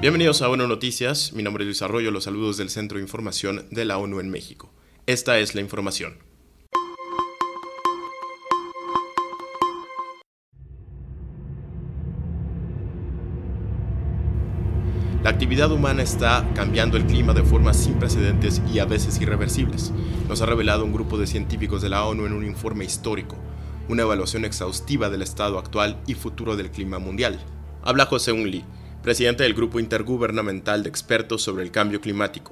Bienvenidos a ONU Noticias, mi nombre es Luis Arroyo, los saludos del Centro de Información de la ONU en México. Esta es la información. La actividad humana está cambiando el clima de formas sin precedentes y a veces irreversibles, nos ha revelado un grupo de científicos de la ONU en un informe histórico, una evaluación exhaustiva del estado actual y futuro del clima mundial. Habla José Unli, presidente del Grupo Intergubernamental de Expertos sobre el Cambio Climático.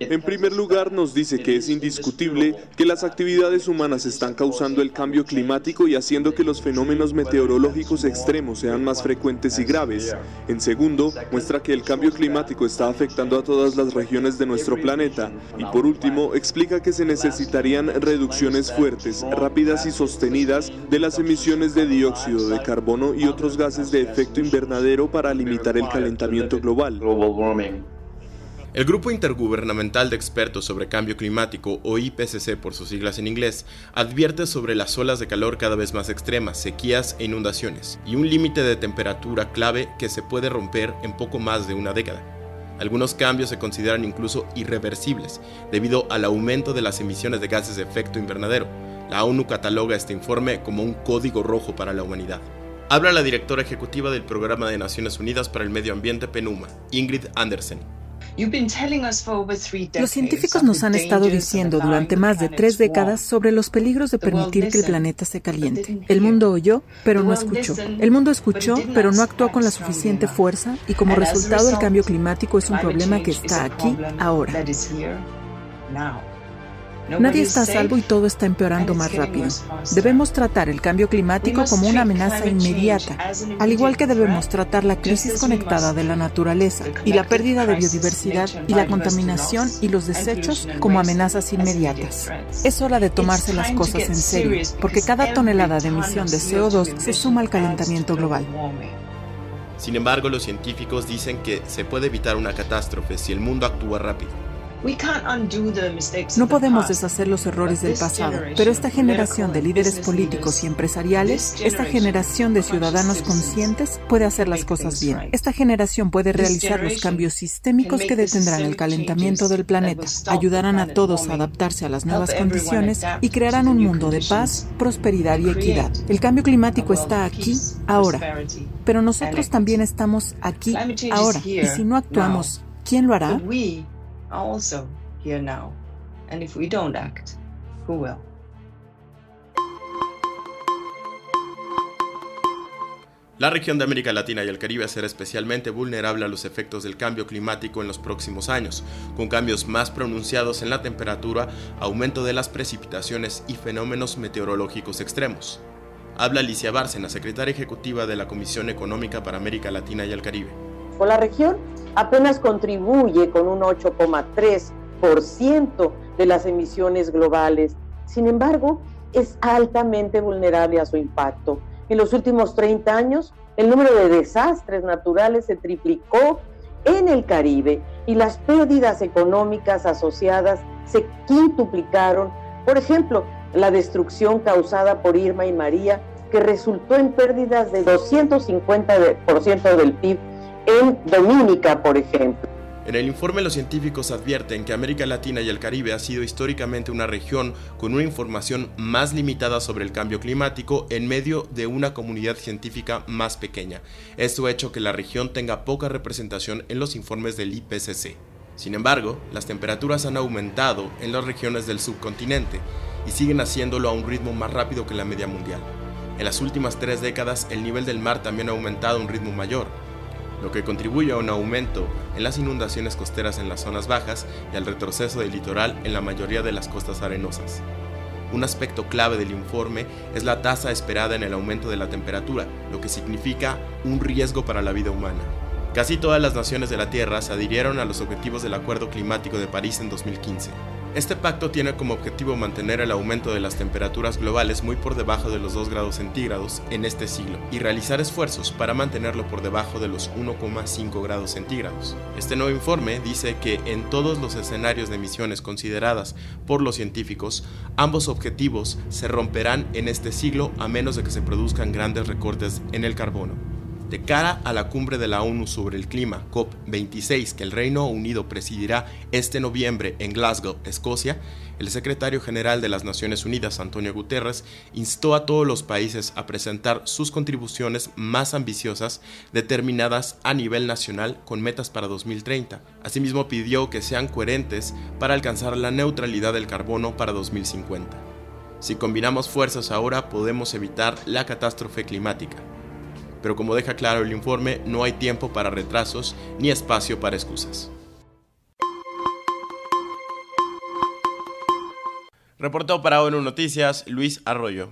En primer lugar, nos dice que es indiscutible que las actividades humanas están causando el cambio climático y haciendo que los fenómenos meteorológicos extremos sean más frecuentes y graves. En segundo, muestra que el cambio climático está afectando a todas las regiones de nuestro planeta. Y por último, explica que se necesitarían reducciones fuertes, rápidas y sostenidas de las emisiones de dióxido de carbono y otros gases de efecto invernadero para limitar el calentamiento global. El Grupo Intergubernamental de Expertos sobre Cambio Climático, o IPCC por sus siglas en inglés, advierte sobre las olas de calor cada vez más extremas, sequías e inundaciones, y un límite de temperatura clave que se puede romper en poco más de una década. Algunos cambios se consideran incluso irreversibles, debido al aumento de las emisiones de gases de efecto invernadero. La ONU cataloga este informe como un código rojo para la humanidad. Habla la directora ejecutiva del Programa de Naciones Unidas para el Medio Ambiente PENUMA, Ingrid Andersen. Los científicos nos han estado diciendo durante más de 3 décadas sobre los peligros de permitir que el planeta se caliente. El mundo oyó, pero no escuchó. El mundo escuchó, pero no actuó con la suficiente fuerza y como resultado el cambio climático es un problema que está aquí, ahora. Nadie está a salvo y todo está empeorando más rápido. Debemos tratar el cambio climático como una amenaza inmediata, al igual que debemos tratar la crisis conectada de la naturaleza y la pérdida de biodiversidad y la contaminación y los desechos como amenazas inmediatas. Es hora de tomarse las cosas en serio, porque cada tonelada de emisión de CO2 se suma al calentamiento global. Sin embargo, los científicos dicen que se puede evitar una catástrofe si el mundo actúa rápido. No podemos deshacer los errores del pasado, pero esta generación de líderes políticos y empresariales, esta generación de ciudadanos conscientes puede hacer las cosas bien. Esta generación puede realizar los cambios sistémicos que detendrán el calentamiento del planeta, ayudarán a todos a adaptarse a las nuevas condiciones y crearán un mundo de paz, prosperidad y equidad. El cambio climático está aquí, ahora, pero nosotros también estamos aquí, ahora, y si no actuamos, ¿quién lo hará? Also here now, and if we don't act, who will? La región de América Latina y el Caribe será especialmente vulnerable a los efectos del cambio climático en los próximos años, con cambios más pronunciados en la temperatura, aumento de las precipitaciones y fenómenos meteorológicos extremos. Habla Alicia Bárcena, secretaria ejecutiva de la Comisión Económica para América Latina y el Caribe. Con la región apenas contribuye con un 8,3% de las emisiones globales. Sin embargo, es altamente vulnerable a su impacto. En los últimos 30 años, el número de desastres naturales se triplicó en el Caribe y las pérdidas económicas asociadas se quintuplicaron. Por ejemplo, la destrucción causada por Irma y María, que resultó en pérdidas de 250% del PIB, en Dominica, por ejemplo. En el informe, los científicos advierten que América Latina y el Caribe ha sido históricamente una región con una información más limitada sobre el cambio climático en medio de una comunidad científica más pequeña. Esto ha hecho que la región tenga poca representación en los informes del IPCC. Sin embargo, las temperaturas han aumentado en las regiones del subcontinente y siguen haciéndolo a un ritmo más rápido que la media mundial. En las últimas 3 décadas, el nivel del mar también ha aumentado a un ritmo mayor, lo que contribuye a un aumento en las inundaciones costeras en las zonas bajas y al retroceso del litoral en la mayoría de las costas arenosas. Un aspecto clave del informe es la tasa esperada en el aumento de la temperatura, lo que significa un riesgo para la vida humana. Casi todas las naciones de la Tierra se adhirieron a los objetivos del Acuerdo Climático de París en 2015. Este pacto tiene como objetivo mantener el aumento de las temperaturas globales muy por debajo de los 2 grados centígrados en este siglo y realizar esfuerzos para mantenerlo por debajo de los 1,5 grados centígrados. Este nuevo informe dice que en todos los escenarios de emisiones consideradas por los científicos, ambos objetivos se romperán en este siglo a menos de que se produzcan grandes recortes en el carbono. de cara a la cumbre de la ONU sobre el clima, COP26, que el Reino Unido presidirá este noviembre en Glasgow, Escocia, el secretario general de las Naciones Unidas, Antonio Guterres, instó a todos los países a presentar sus contribuciones más ambiciosas determinadas a nivel nacional con metas para 2030. Asimismo, pidió que sean coherentes para alcanzar la neutralidad del carbono para 2050. Si combinamos fuerzas ahora, podemos evitar la catástrofe climática. Pero como deja claro el informe, no hay tiempo para retrasos ni espacio para excusas. Reportó para ONU Noticias, Luis Arroyo.